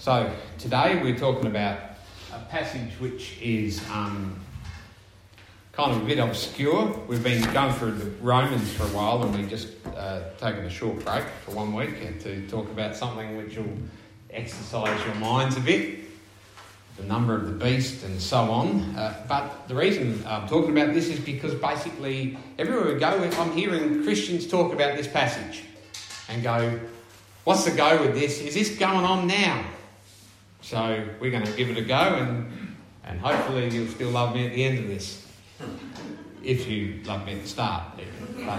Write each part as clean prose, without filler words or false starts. So today we're talking about a passage which is kind of a bit obscure. We've been going through the Romans for a while, and we've just taken a short break for 1 week and to talk about something which will exercise your minds a bit, the number of the beast and so on. But the reason I'm talking about this is because basically everywhere we go, I'm hearing Christians talk about this passage and go, what's the go with this? Is this going on now? So we're going to give it a go, and hopefully you'll still love me at the end of this. If you love me at the start. But,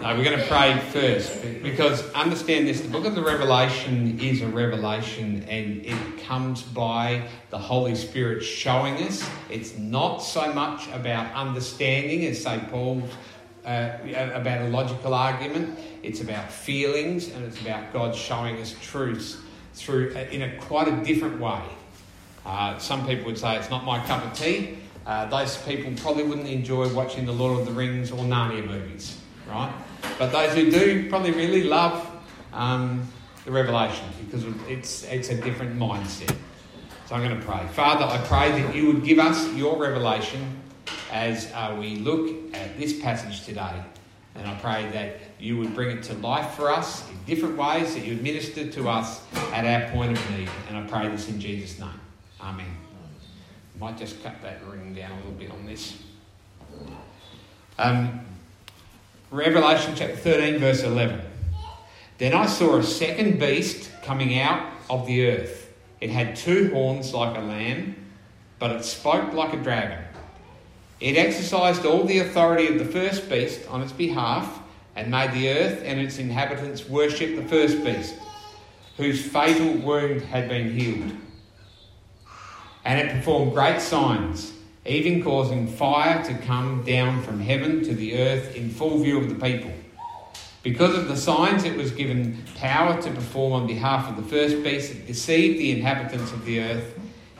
no, we're going to pray first, because understand this, the book of the Revelation is a revelation, and it comes by the Holy Spirit showing us. It's not so much about understanding, as St. Paul's about a logical argument. It's about feelings, and it's about God showing us truths through in quite a different way. Some people would say it's not my cup of tea. Those people probably wouldn't enjoy watching the Lord of the Rings or Narnia movies, right? But those who do probably really love the Revelation, because it's a different mindset. So I'm going to pray. Father, I pray that you would give us your revelation as we look at this passage today. And I pray that you would bring it to life for us in different ways, that you would minister to us at our point of need. And I pray this in Jesus' name. Amen. I might just cut that ring down a little bit on this. Revelation chapter 13, verse 11. Then I saw a second beast coming out of the earth. It had two horns like a lamb, but it spoke like a dragon. It exercised all the authority of the first beast on its behalf and made the earth and its inhabitants worship the first beast, whose fatal wound had been healed. And it performed great signs, even causing fire to come down from heaven to the earth in full view of the people. Because of the signs, it was given power to perform on behalf of the first beast that deceived the inhabitants of the earth.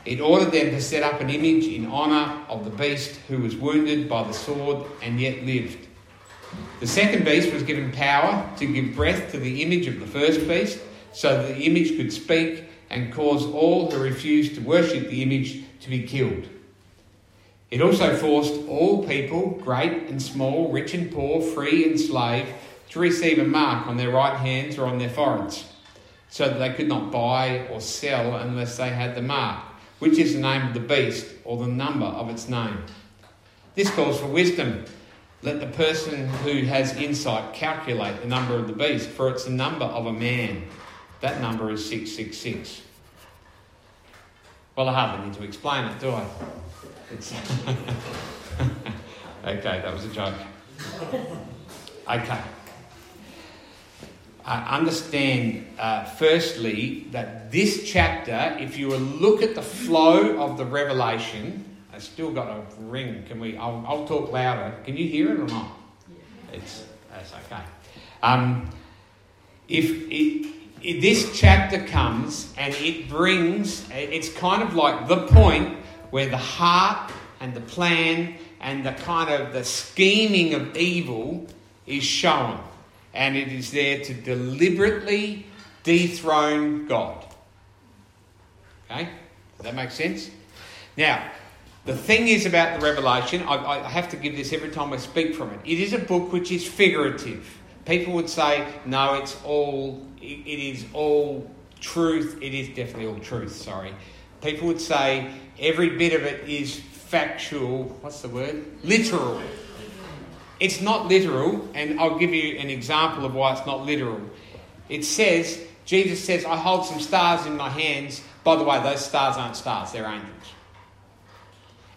It ordered them to set up an image in honour of the beast who was wounded by the sword and yet lived. The second beast was given power to give breath to the image of the first beast, so that the image could speak and cause all who refused to worship the image to be killed. It also forced all people, great and small, rich and poor, free and slave, to receive a mark on their right hands or on their foreheads, so that they could not buy or sell unless they had the mark, which is the name of the beast or the number of its name. This calls for wisdom. Let the person who has insight calculate the number of the beast, for it's the number of a man. That number is 666. Well, I hardly need to explain it, do I? Okay, that was a joke. Okay. Understand, firstly, that this chapter, if you look at the flow of the revelation, I still got a ring. Can we? I'll talk louder. Can you hear it or not? Yeah. That's okay. If this chapter comes and it brings, it's kind of like the point where the heart and the plan and the kind of the scheming of evil is shown. And it is there to deliberately dethrone God. Okay? Does that make sense? Now, the thing is about the Revelation, I have to give this every time I speak from it. It is a book which is figurative. People would say, no, it is all truth. It is definitely all truth, sorry. People would say every bit of it is factual. What's the word? Literal. It's not literal, and I'll give you an example of why it's not literal. It says, Jesus says, I hold some stars in my hands. By the way, those stars aren't stars, they're angels.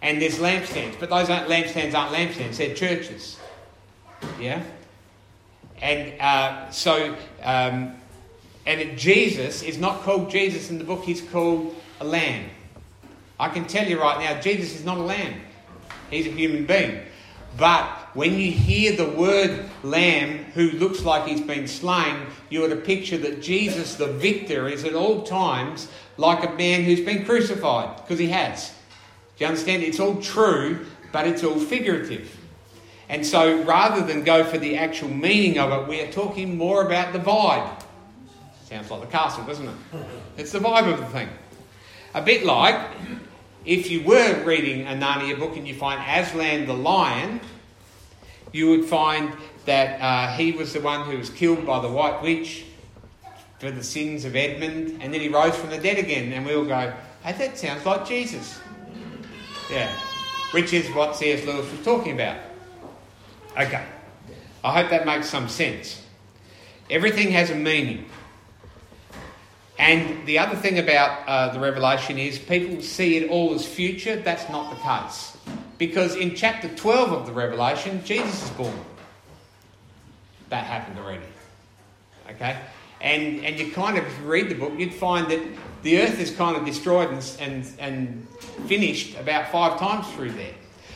And there's lampstands, but those aren't lampstands, they're churches. Yeah? And Jesus is not called Jesus in the book, he's called a lamb. I can tell you right now, Jesus is not a lamb. He's a human being. But when you hear the word lamb who looks like he's been slain, you are to picture that Jesus, the victor, is at all times like a man who's been crucified, because he has. Do you understand? It's all true, but it's all figurative. And so rather than go for the actual meaning of it, we are talking more about the vibe. Sounds like the castle, doesn't it? It's the vibe of the thing. A bit like if you were reading a Narnia book and you find Aslan the lion, you would find that he was the one who was killed by the White Witch for the sins of Edmund, and then he rose from the dead again, and we all go, hey, that sounds like Jesus. Yeah, which is what C.S. Lewis was talking about. Okay, I hope that makes some sense. Everything has a meaning. And the other thing about the Revelation is people see it all as future. That's not the case. Because in chapter 12 of the Revelation, Jesus is born. That happened already. Okay? And you kind of, if you read the book, you'd find that the earth is kind of destroyed and finished about 5 times through there.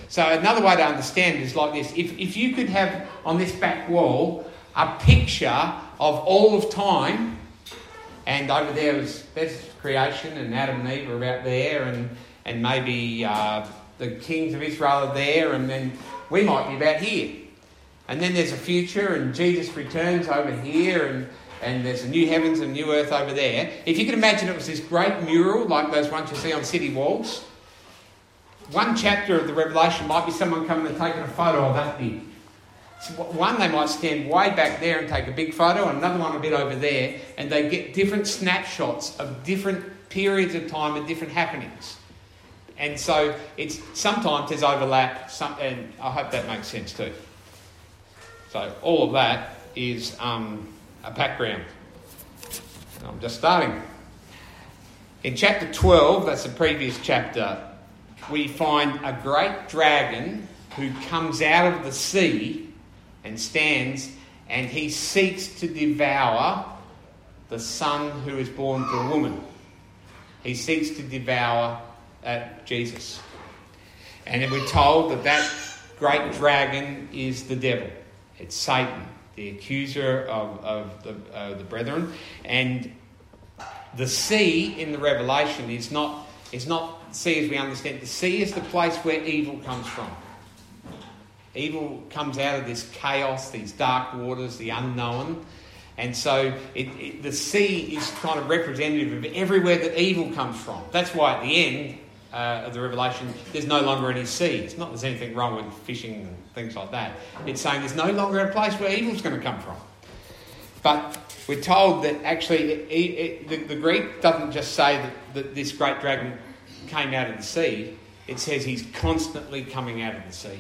So another way to understand it is like this. If you could have on this back wall a picture of all of time, and over there was there's creation and Adam and Eve are about there and maybe the kings of Israel are there, and then we might be about here. And then there's a future and Jesus returns over here and there's a new heavens and new earth over there. If you could imagine it was this great mural like those ones you see on city walls, one chapter of the Revelation might be someone coming and taking a photo of that big. So one, they might stand way back there and take a big photo, and another one a bit over there, and they get different snapshots of different periods of time and different happenings. And so it's sometimes there's overlap, and I hope that makes sense too. So all of that is a background. I'm just starting. In chapter 12, that's the previous chapter, we find a great dragon who comes out of the sea and stands, and he seeks to devour the son who is born to a woman. He seeks to devour Jesus. And we're told that that great dragon is the devil. It's Satan, the accuser of the brethren. And the sea in the Revelation is not sea as we understand. The sea is the place where evil comes from. Evil comes out of this chaos, these dark waters, the unknown. And so the sea is kind of representative of everywhere that evil comes from. That's why at the end of the Revelation, there's no longer any sea. It's not there's anything wrong with fishing and things like that. It's saying there's no longer a place where evil's going to come from. But we're told that actually the Greek doesn't just say that this great dragon came out of the sea. It says he's constantly coming out of the sea.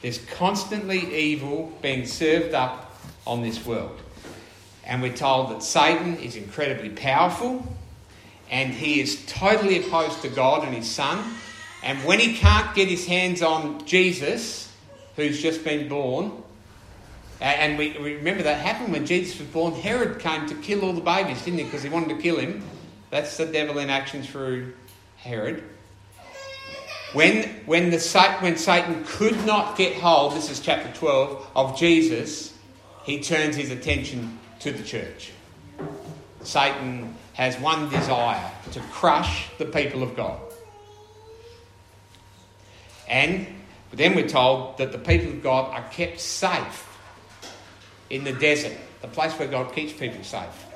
There's constantly evil being served up on this world. And we're told that Satan is incredibly powerful and he is totally opposed to God and his son. And when he can't get his hands on Jesus, who's just been born, and we remember that happened when Jesus was born, Herod came to kill all the babies, didn't he? Because he wanted to kill him. That's the devil in action through Herod. When Satan could not get hold, this is chapter 12, of Jesus, he turns his attention to the church. Satan has one desire, to crush the people of God. And then we're told that the people of God are kept safe in the desert, the place where God keeps people safe.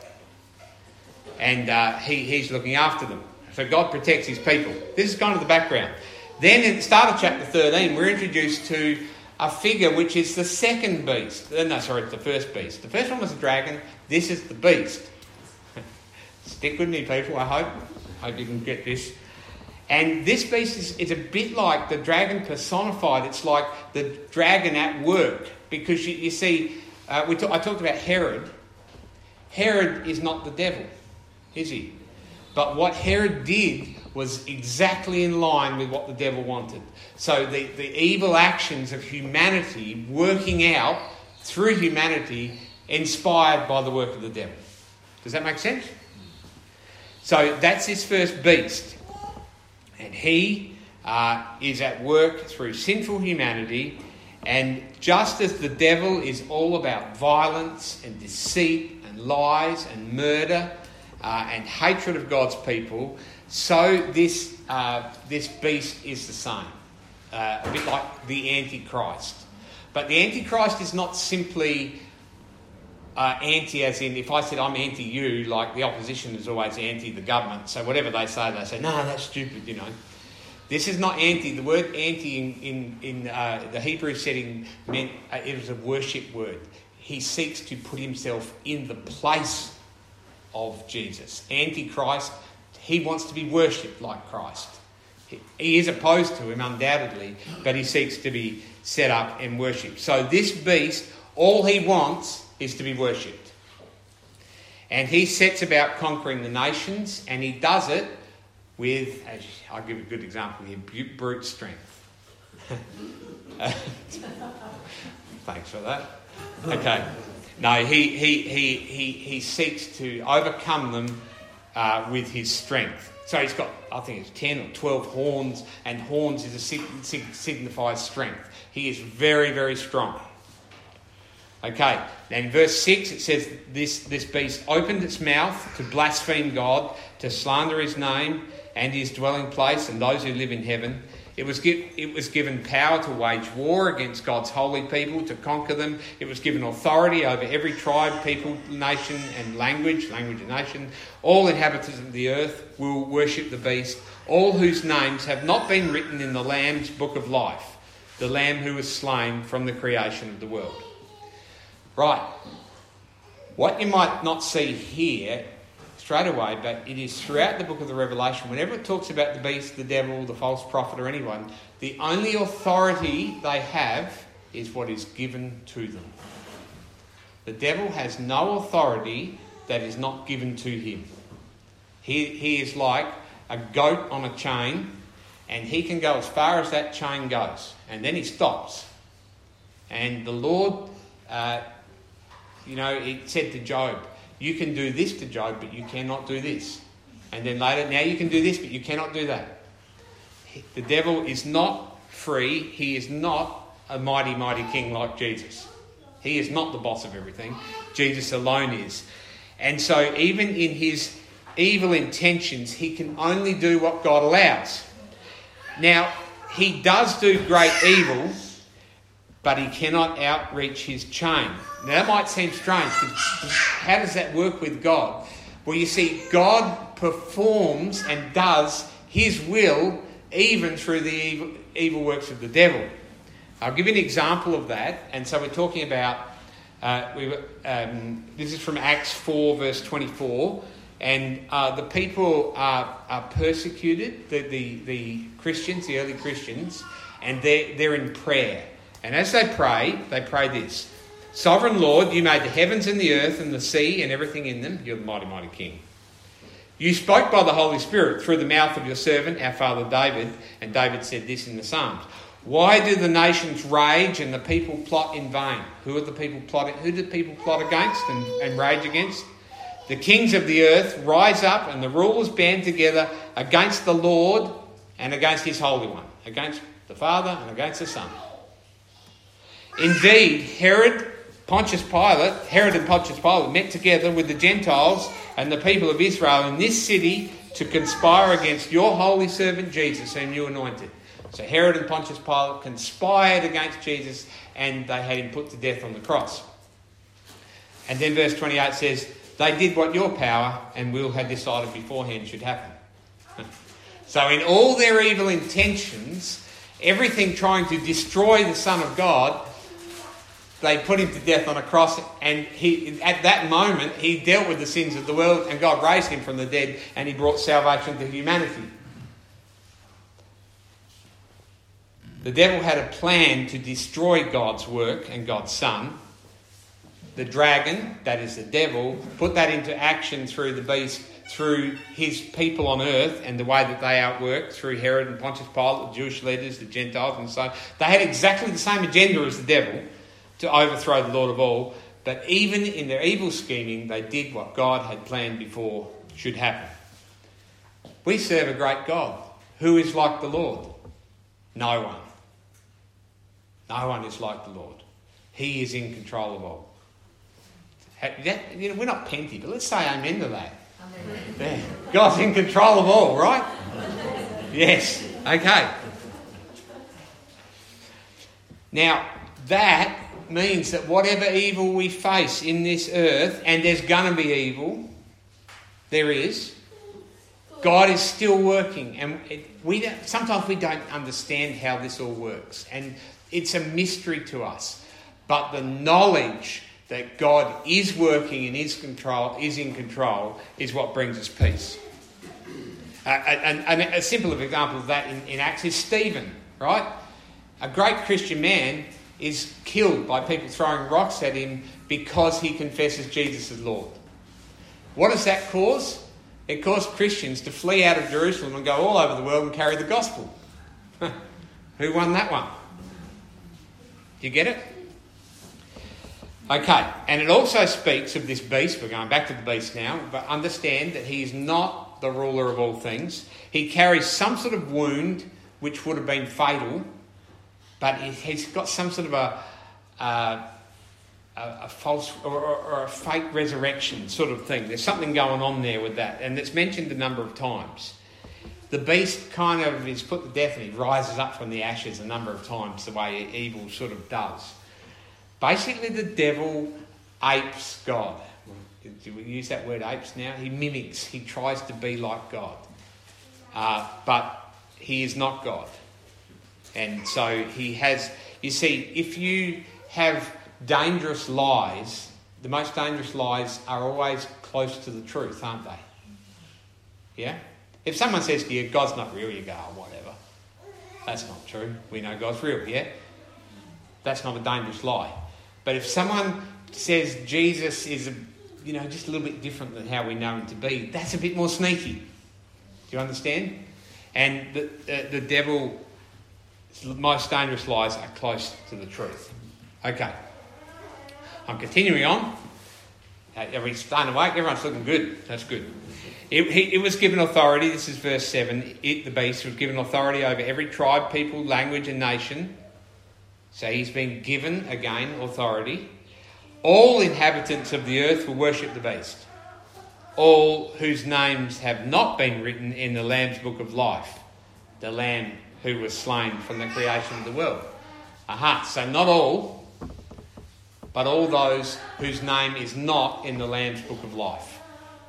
And he's looking after them. So God protects his people. This is kind of the background. Then at the start of chapter 13, we're introduced to a figure which is the second beast. No, sorry, it's the first beast. The first one was a dragon. This is the beast. Stick with me, people, I hope. I hope you can get this. And this beast is a bit like the dragon personified. It's like the dragon at work. Because you see, I talked about Herod. Herod is not the devil, is he? But what Herod did was exactly in line with what the devil wanted. So the evil actions of humanity working out through humanity inspired by the work of the devil. Does that make sense? So that's this first beast. And he is at work through sinful humanity. And just as the devil is all about violence and deceit and lies and murder, and hatred of God's people, so this beast is the same. A bit like the Antichrist. But the Antichrist is not simply anti as in, if I said I'm anti you, like the opposition is always anti the government. So whatever they say, no, that's stupid, you know. This is not anti. The word anti in the Hebrew setting meant it was a worship word. He seeks to put himself in the place of Jesus. Antichrist, he wants to be worshipped like Christ. He is opposed to him, undoubtedly, but he seeks to be set up and worshipped. So this beast, all he wants is to be worshipped. And he sets about conquering the nations, and he does it with, I'll give a good example here, brute strength. Thanks for that. Okay. No, he seeks to overcome them with his strength. So he's got, I think it's 10 or 12 horns, and horns is signifies strength. He is very, very strong. Okay, in verse 6 it says this beast opened its mouth to blaspheme God, to slander his name and his dwelling place and those who live in heaven. It was given power to wage war against God's holy people, to conquer them. It was given authority over every tribe, people, nation and language and nation. All inhabitants of the earth will worship the beast, all whose names have not been written in the Lamb's book of life, the Lamb who was slain from the creation of the world. Right. What you might not see here straight away, but it is throughout the book of the Revelation, whenever it talks about the beast, the devil, the false prophet or anyone, the only authority they have is what is given to them. The devil has no authority that is not given to him. He is like a goat on a chain, and he can go as far as that chain goes, and then he stops. And the Lord, it said to Job, you can do this to Job, but you cannot do this. And then later, now you can do this, but you cannot do that. The devil is not free. He is not a mighty, mighty king like Jesus. He is not the boss of everything. Jesus alone is. And so even in his evil intentions, he can only do what God allows. Now, he does do great evil, but he cannot outreach his chain. Now, that might seem strange, but how does that work with God? Well, you see, God performs and does his will even through the evil works of the devil. I'll give you an example of that. And so we're talking about, this is from Acts 4, verse 24. And the people are persecuted, the Christians, the early Christians, and they're in prayer. And as they pray this. Sovereign Lord, you made the heavens and the earth and the sea and everything in them. You're the mighty, mighty King. You spoke by the Holy Spirit through the mouth of your servant, our father David. And David said this in the Psalms. Why do the nations rage and the people plot in vain? Who are the people plotting? Who do people plot against and rage against? The kings of the earth rise up and the rulers band together against the Lord and against his Holy One, against the Father and against the Son. Indeed, Herod and Pontius Pilate met together with the Gentiles and the people of Israel in this city to conspire against your holy servant Jesus, whom you anointed. So Herod and Pontius Pilate conspired against Jesus, and they had him put to death on the cross. And then verse 28 says, they did what your power and will had decided beforehand should happen. So in all their evil intentions, everything trying to destroy the Son of God, they put him to death on a cross, and he, at that moment, he dealt with the sins of the world, and God raised him from the dead, and he brought salvation to humanity. The devil had a plan to destroy God's work and God's Son. The dragon, that is the devil, put that into action through the beast, through his people on earth and the way that they outworked, through Herod and Pontius Pilate, the Jewish leaders, the Gentiles and so on. They had exactly the same agenda as the devil, to overthrow the Lord of all, but even in their evil scheming, they did what God had planned before should happen. We serve a great God. Who is like the Lord? No one. No one is like the Lord. He is in control of all. We're not penty, but let's say amen to that. Yeah. God's in control of all, right? Yes. Okay. Now, that means that whatever evil we face in this earth, and there's going to be evil, there is, God is still working. And sometimes we don't understand how this all works. And it's a mystery to us. But the knowledge that God is working and is in control, is what brings us peace. A simple example of that in Acts is Stephen, right? A great Christian man is killed by people throwing rocks at him because he confesses Jesus as Lord. What does that cause? It caused Christians to flee out of Jerusalem and go all over the world and carry the gospel. Who won that one? Do you get it? Okay, and it also speaks of this beast. We're going back to the beast now, but understand that he is not the ruler of all things. He carries some sort of wound which would have been fatal, but he's got some sort of a false or a fake resurrection sort of thing. There's something going on there with that, and it's mentioned a number of times. The beast kind of is put to death and he rises up from the ashes a number of times, the way evil sort of does. Basically, the devil apes God. Do we use that word apes now? He mimics. He tries to be like God. But he is not God. And so he has... You see, if you have dangerous lies, the most dangerous lies are always close to the truth, aren't they? Yeah? If someone says to you, God's not real, you go, oh, whatever. That's not true. We know God's real, yeah? That's not a dangerous lie. But if someone says Jesus is, just a little bit different than how we know him to be, that's a bit more sneaky. Do you understand? And the devil's most dangerous lies are close to the truth. Okay. I'm continuing on. Everyone's staying awake. Everyone's looking good. That's good. It was given authority. This is verse 7. It, the beast, was given authority over every tribe, people, language and nation. So he's been given, again, authority. All inhabitants of the earth will worship the beast, all whose names have not been written in the Lamb's book of life, the Lamb who was slain from the creation of the world. So not all, but all those whose name is not in the Lamb's book of life.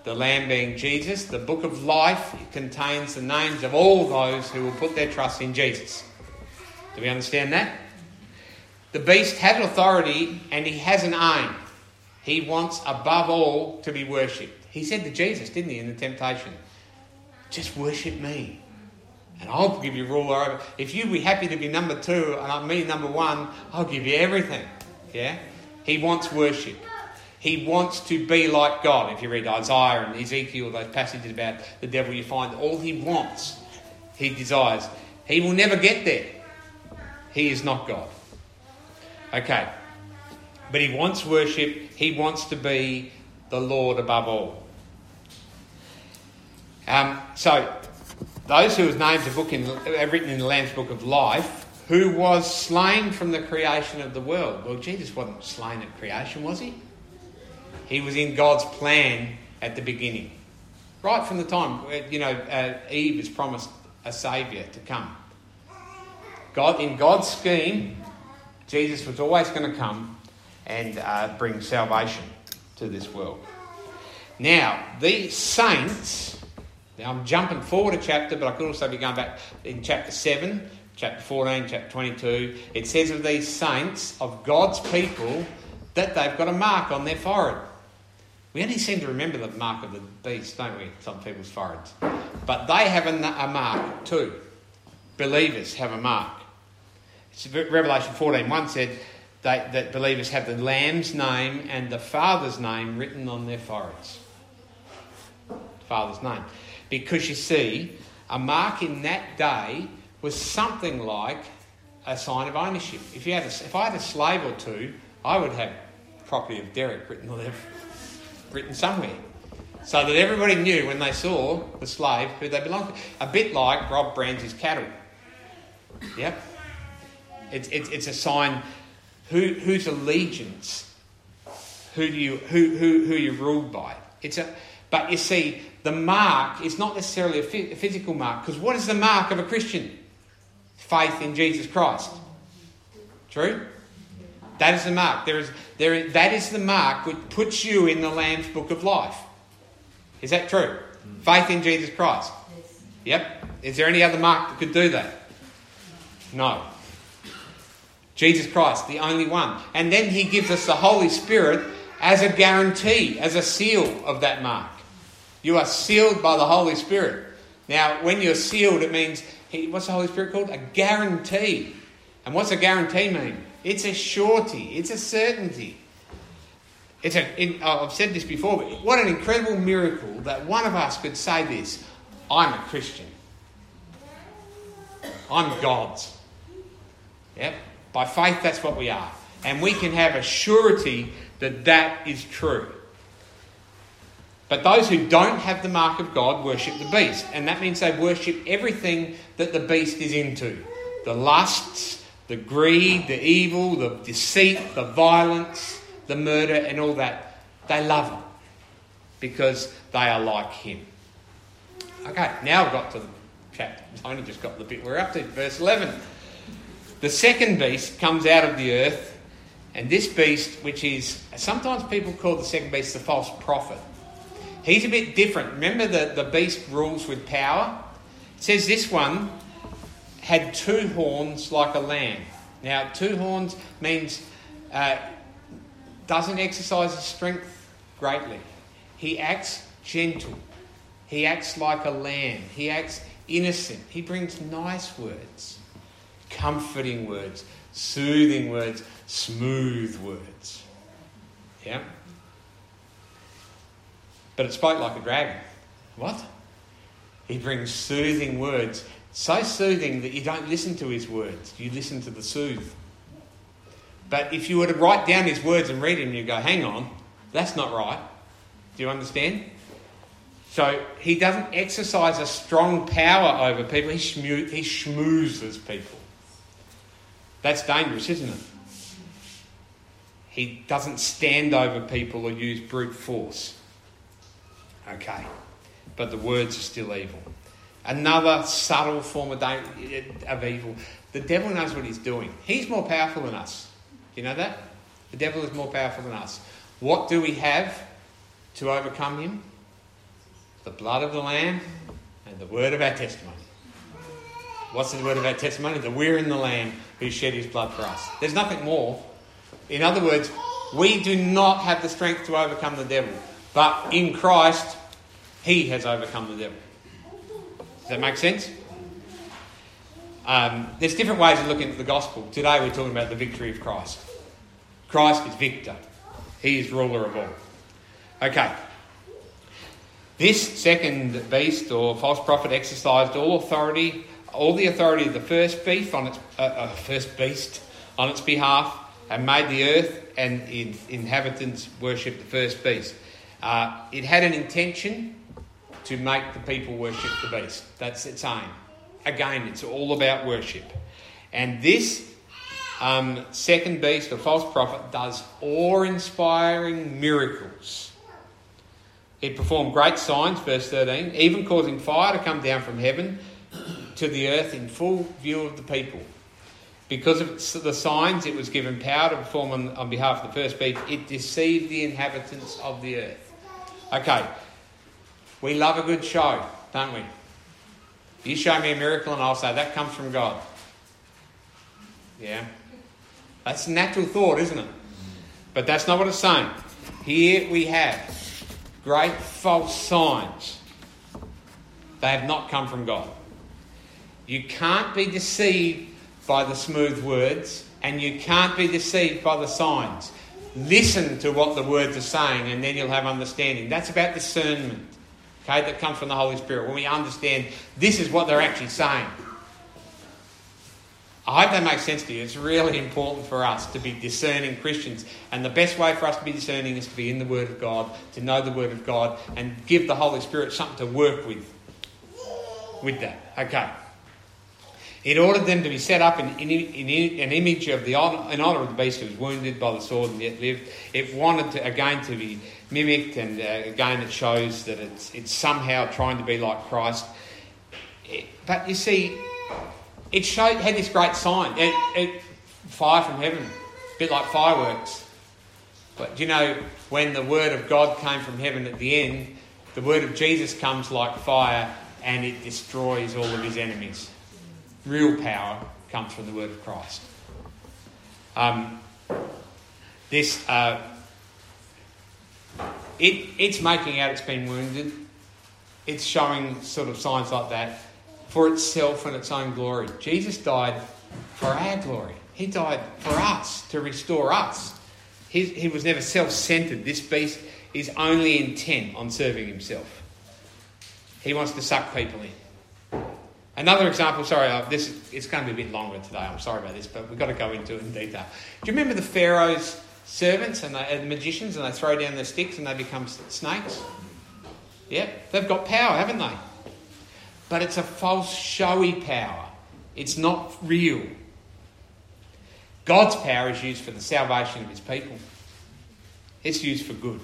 The Lamb being Jesus, the book of life, it contains the names of all those who will put their trust in Jesus. Do we understand that? The beast has authority and he has an aim. He wants, above all, to be worshipped. He said to Jesus, didn't he, in the temptation, just worship me and I'll give you rule over. If you be happy to be number 2 and me number 1, I'll give you everything. Yeah? He wants worship. He wants to be like God. If you read Isaiah and Ezekiel, those passages about the devil, you find all he wants, he desires. He will never get there. He is not God. Okay, but he wants worship. He wants to be the Lord above all. So, those whose names are written in the Lamb's Book of Life, who was slain from the creation of the world. Well, Jesus wasn't slain at creation, was he? He was in God's plan at the beginning. Right from the time, Eve is promised a saviour to come. In God's scheme, Jesus was always going to come and bring salvation to this world. Now, these saints... Now, I'm jumping forward a chapter, but I could also be going back in chapter 7, chapter 14, chapter 22. It says of these saints, of God's people, that they've got a mark on their forehead. We only seem to remember the mark of the beast, don't we? Some people's foreheads. But they have a mark too. Believers have a mark. Revelation 14:1 said that believers have the Lamb's name and the Father's name written on their foreheads. Father's name. Because you see, a mark in that day was something like a sign of ownership. If I had a slave or two, I would have property of Derek written somewhere. So that everybody knew when they saw the slave who they belonged to. A bit like Rob Brands' cattle. Yep. It's a sign. Whose allegiance? Who you're ruled by? But you see, the mark is not necessarily a physical mark, because what is the mark of a Christian? Faith in Jesus Christ. True. That is the mark. That is the mark which puts you in the Lamb's Book of Life. Is that true? Faith in Jesus Christ. Yep. Is there any other mark that could do that? No. Jesus Christ, the only one. And then he gives us the Holy Spirit as a guarantee, as a seal of that mark. You are sealed by the Holy Spirit. Now, when you're sealed, it means, what's the Holy Spirit called? A guarantee. And what's a guarantee mean? It's a surety. It's a certainty. I've said this before, but what an incredible miracle that one of us could say this: I'm a Christian. I'm God's. Yep. By faith, that's what we are. And we can have a surety that that is true. But those who don't have the mark of God worship the beast. And that means they worship everything that the beast is into. The lusts, the greed, the evil, the deceit, the violence, the murder and all that. They love him because they are like him. Okay, now I've got to the chapter. I only just got to the bit we're up to, verse 11. The second beast comes out of the earth, and this beast, which is sometimes people call the second beast the false prophet. He's a bit different. Remember the beast rules with power? It says this one had two horns like a lamb. Now, two horns means doesn't exercise his strength greatly. He acts gentle. He acts like a lamb. He acts innocent. He brings nice words, comforting words, soothing words, smooth words. Yeah? But it spoke like a dragon. What? He brings soothing words, so soothing that you don't listen to his words. You listen to the soothe. But if you were to write down his words and read them, you'd go, hang on, that's not right. Do you understand? So he doesn't exercise a strong power over people. He schmoozes people. That's dangerous, isn't it? He doesn't stand over people or use brute force. Okay, but the words are still evil. Another subtle form of evil. The devil knows what he's doing. He's more powerful than us. Do you know that? The devil is more powerful than us. What do we have to overcome him? The blood of the Lamb and the word of our testimony. What's the word of our testimony? That we're in the Lamb who shed his blood for us. There's nothing more. In other words, we do not have the strength to overcome the devil. But in Christ, he has overcome the devil. Does that make sense? There's different ways of looking at the gospel. Today we're talking about the victory of Christ. Christ is victor. He is ruler of all. Okay. This second beast or false prophet exercised all the authority of the first beast on its behalf, and made the earth and its inhabitants worship the first beast. It had an intention to make the people worship the beast. That's its aim. Again, it's all about worship. And this second beast, the false prophet, does awe-inspiring miracles. It performed great signs, verse 13, even causing fire to come down from heaven to the earth in full view of the people. Because of the signs it was given power to perform on behalf of the first beast, it deceived the inhabitants of the earth. Okay, we love a good show, don't we? You show me a miracle and I'll say, that comes from God. Yeah. That's a natural thought, isn't it? But that's not what it's saying. Here we have great false signs. They have not come from God. You can't be deceived by the smooth words, and you can't be deceived by the signs. Listen to what the words are saying, and then you'll have understanding. That's about discernment, okay, that comes from the Holy Spirit, when we understand this is what they're actually saying. I hope that makes sense to you. It's really important for us to be discerning Christians, and the best way for us to be discerning is to be in the Word of God, to know the Word of God, and give the Holy Spirit something to work with that. Okay. It ordered them to be set up in an image in honour of the beast who was wounded by the sword and yet lived. It wanted to be mimicked, and again it shows that it's somehow trying to be like Christ. But you see, it had this great sign, fire from heaven, bit like fireworks. But do you know, when the word of God came from heaven at the end, the word of Jesus comes like fire and it destroys all of his enemies. Real power comes from the word of Christ. It's making out it's been wounded. It's showing sort of signs like that for itself and its own glory. Jesus died for our glory. He died for us, to restore us. He was never self-centered. This beast is only intent on serving himself. He wants to suck people in. Another example, it's going to be a bit longer today. I'm sorry about this, but we've got to go into it in detail. Do you remember the Pharaoh's servants and magicians, and they throw down their sticks and they become snakes? Yep, they've got power, haven't they? But it's a false, showy power. It's not real. God's power is used for the salvation of his people. It's used for good.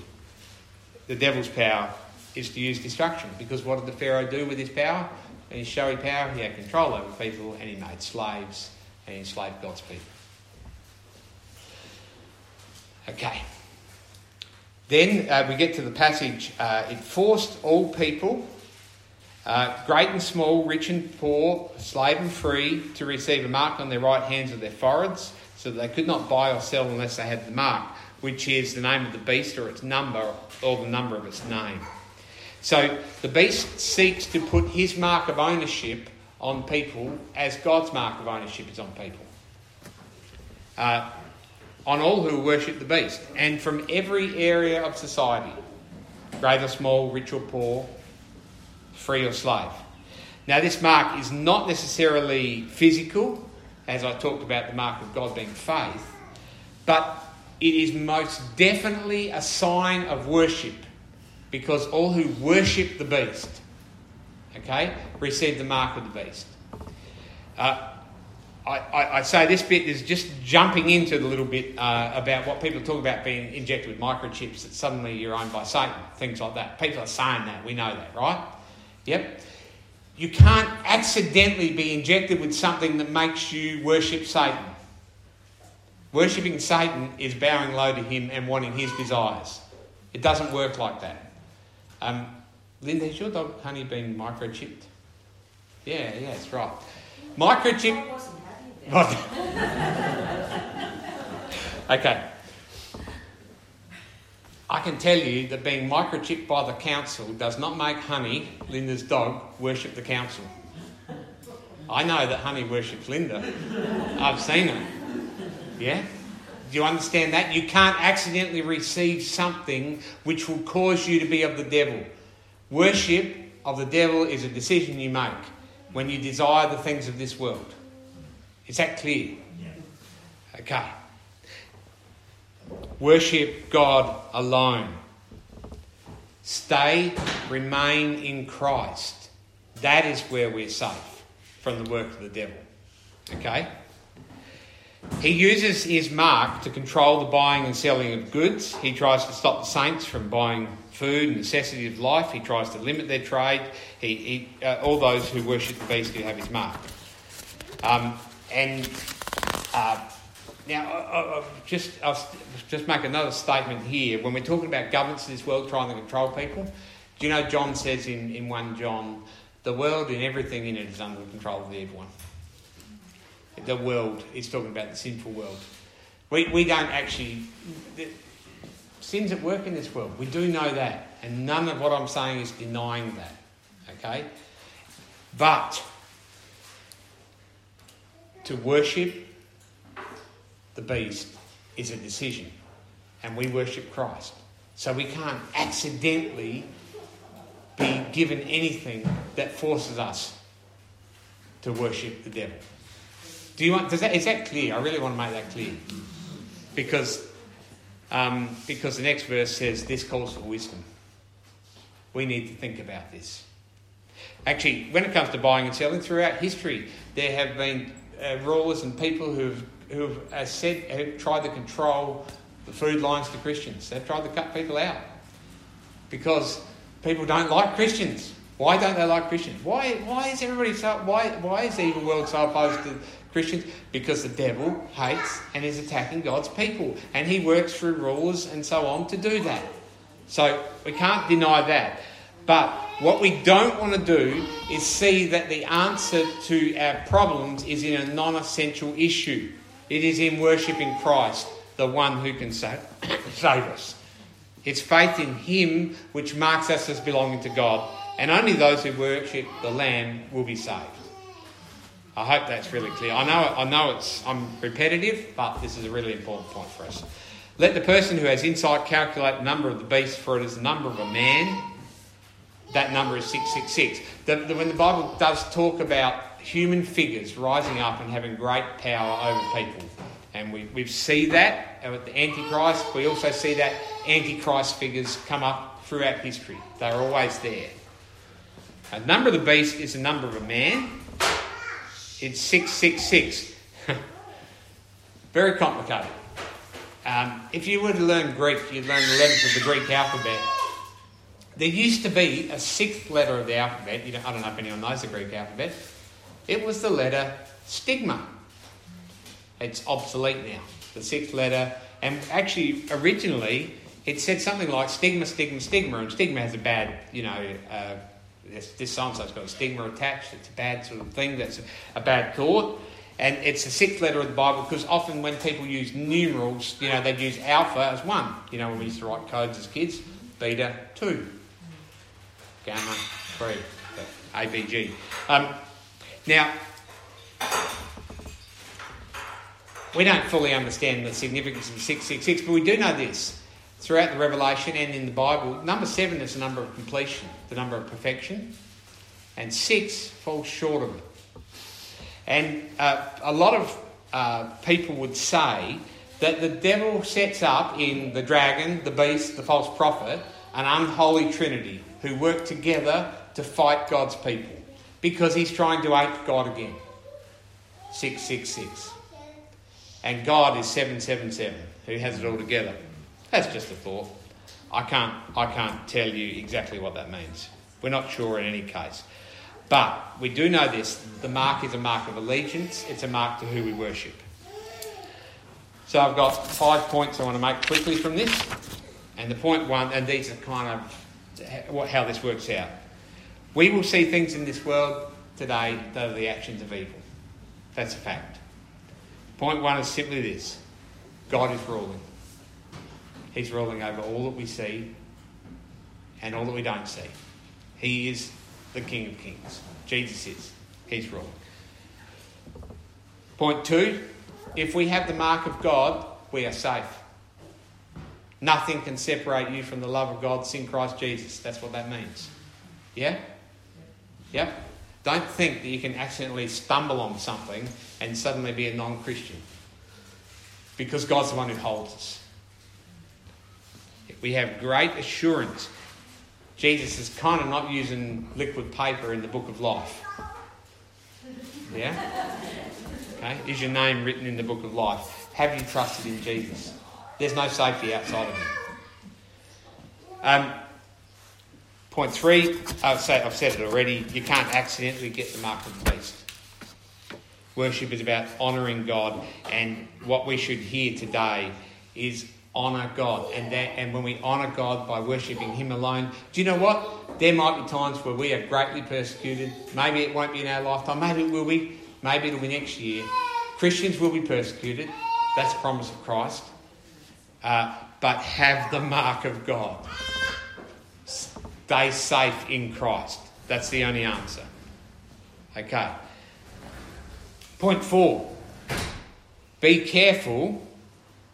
The devil's power is to use destruction, because what did the Pharaoh do with his power? And his showy power, he had control over people, and he made slaves, and he enslaved God's people. Okay. Then we get to the passage, it forced all people, great and small, rich and poor, slave and free, to receive a mark on their right hands or their foreheads, so that they could not buy or sell unless they had the mark, which is the name of the beast or its number or the number of its name. So the beast seeks to put his mark of ownership on people as God's mark of ownership is on people. On all who worship the beast, and from every area of society, great or small, rich or poor, free or slave. Now this mark is not necessarily physical, as I talked about the mark of God being faith, but it is most definitely a sign of worship, because all who worship the beast, receive the mark of the beast. I say this bit is just jumping into the little bit about what people talk about being injected with microchips, that suddenly you're owned by Satan, things like that. People are saying that. We know that, right? Yep. You can't accidentally be injected with something that makes you worship Satan. Worshipping Satan is bowing low to him and wanting his desires. It doesn't work like that. Linda, has your dog Honey been microchipped? Yeah, that's right. Microchip... Okay. I can tell you that being microchipped by the council does not make Honey, Linda's dog, worship the council. I know that Honey worships Linda. I've seen her. Yeah? Do you understand that? You can't accidentally receive something which will cause you to be of the devil. Worship of the devil is a decision you make when you desire the things of this world. Is that clear? Yeah. Okay. Worship God alone. Remain in Christ. That is where we're safe from the work of the devil. Okay? He uses his mark to control the buying and selling of goods. He tries to stop the saints from buying food, necessity of life. He tries to limit their trade. He all those who worship the beast who have his mark. I'll just make another statement here. When we're talking about governments of this world trying to control people, do you know John says in 1 John, the world and everything in it is under the control of the evil one. The world, he's talking about the sinful world. We don't actually... Sin's at work in this world. We do know that. And none of what I'm saying is denying that. Okay? But... to worship the beast is a decision, and we worship Christ. So we can't accidentally be given anything that forces us to worship the devil. Is that clear? I really want to make that clear, because the next verse says this calls for wisdom. We need to think about this. Actually, when it comes to buying and selling, throughout history, there have been rulers and people who've tried to control the food lines to Christians. They've tried to cut people out because people don't like Christians. Why don't they like Christians? Why is the evil world so opposed to Christians? Because the devil hates and is attacking God's people, and he works through rulers and so on to do that. So we can't deny that. But what we don't want to do is see that the answer to our problems is in a non-essential issue. It is in worshipping Christ, the one who can save us. It's faith in him which marks us as belonging to God, and only those who worship the Lamb will be saved. I hope that's really clear. I know I'm repetitive, but this is a really important point for us. Let the person who has insight calculate the number of the beast, for it is the number of a man. That number is 666. When the Bible does talk about human figures rising up and having great power over people, and we see that with the Antichrist, we also see that Antichrist figures come up throughout history. They're always there. A number of the beast is the number of a man. It's 666. Very complicated. If you were to learn Greek, you'd learn the letters of the Greek alphabet. There used to be a sixth letter of the alphabet. I don't know if anyone knows the Greek alphabet. It was the letter stigma. It's obsolete now, the sixth letter. And actually, originally, it said something like stigma, stigma, stigma. And stigma has a bad, this so-and-so's got a stigma attached. It's a bad sort of thing. That's a bad thought. And it's the sixth letter of the Bible, because often when people use numerals, they'd use alpha as one. When we used to write codes as kids, beta, 2. Gamma, 3. ABG. Now, we don't fully understand the significance of 666, but we do know this. Throughout the Revelation and in the Bible, number 7 is the number of completion, the number of perfection, and 6 falls short of it. And a lot of people would say that the devil sets up in the dragon, the beast, the false prophet, an unholy trinity who work together to fight God's people, because he's trying to ape God again. 666. And God is 777, who has it all together. That's just a thought. I can't tell you exactly what that means. We're not sure in any case. But we do know this. The mark is a mark of allegiance. It's a mark to who we worship. So I've got 5 points I want to make quickly from this. And the point 1, and these are kind of how this works out. We will see things in this world today that are the actions of evil. That's a fact. Point 1 is simply this. God is ruling. He's ruling over all that we see and all that we don't see. He is the King of Kings. Jesus is. He's ruling. Point 2, if we have the mark of God, we are safe. Nothing can separate you from the love of God in Christ Jesus. That's what that means. Yeah? Yep. Don't think that you can accidentally stumble on something and suddenly be a non-Christian, because God's the one who holds us. We have great assurance. Jesus is kind of not using liquid paper in the book of life. Yeah? Okay. Is your name written in the book of life? Have you trusted in Jesus? There's no safety outside of him. Point 3, I've said it already, you can't accidentally get the mark of the beast. Worship is about honouring God, and what we should hear today is honour God. And when we honour God by worshipping him alone, do you know what? There might be times where we are greatly persecuted. Maybe it won't be in our lifetime. Maybe it will be. Maybe it'll be next year. Christians will be persecuted. That's the promise of Christ. But have the mark of God. Stay safe in Christ. That's the only answer. Okay. Point 4. Be careful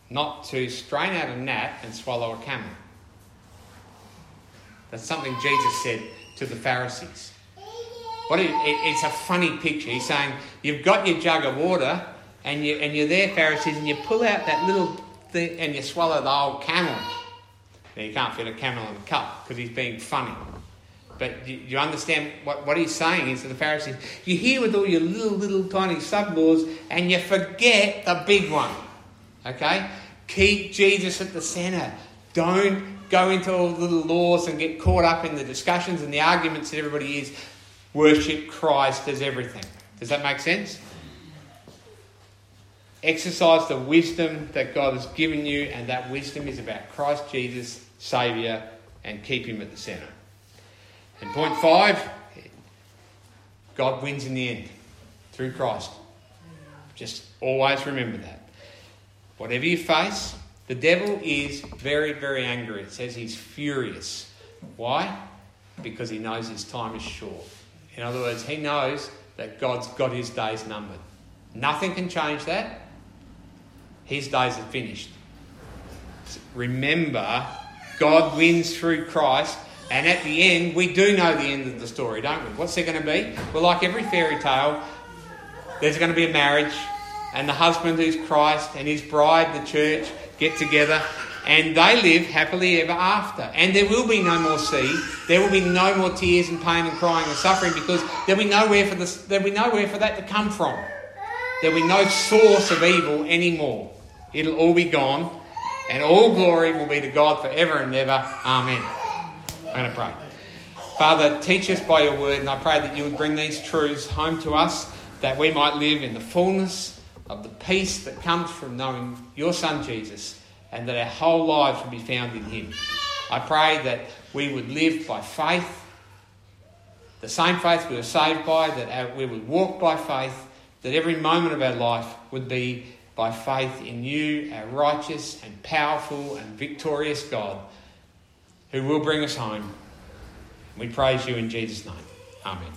not to strain out a gnat and swallow a camel. That's something Jesus said to the Pharisees. It's a funny picture. He's saying, you've got your jug of water and you're there, Pharisees, and you pull out that little thing and you swallow the whole camel. Now, you can't fit a camel in a cup because he's being funny. But you understand what he's saying is to the Pharisees, you hear with all your little tiny sub-laws and you forget the big one. Okay? Keep Jesus at the centre. Don't go into all the little laws and get caught up in the discussions and the arguments that everybody is. Worship Christ as everything. Does that make sense? Exercise the wisdom that God has given you, and that wisdom is about Christ Jesus, Saviour, and keep him at the centre. And point 5, God wins in the end through Christ. Just always remember that. Whatever you face, the devil is very, very angry. It says he's furious. Why? Because he knows his time is short. In other words, he knows that God's got his days numbered. Nothing can change that. His days are finished. Remember, God wins through Christ, and at the end, we do know the end of the story, don't we? What's there going to be? Well, like every fairy tale, there's going to be a marriage, and the husband who's Christ and his bride, the church, get together, and they live happily ever after. And there will be no more sea. There will be no more tears and pain and crying and suffering, because there'll be nowhere for that to come from. There'll be no source of evil anymore. It'll all be gone, and all glory will be to God forever and ever. Amen. I'm going to pray. Father, teach us by your word, and I pray that you would bring these truths home to us, that we might live in the fullness of the peace that comes from knowing your Son Jesus, and that our whole lives would be found in him. I pray that we would live by faith, the same faith we were saved by, that we would walk by faith, that every moment of our life would be by faith in you, our righteous and powerful and victorious God, who will bring us home. We praise you in Jesus' name. Amen.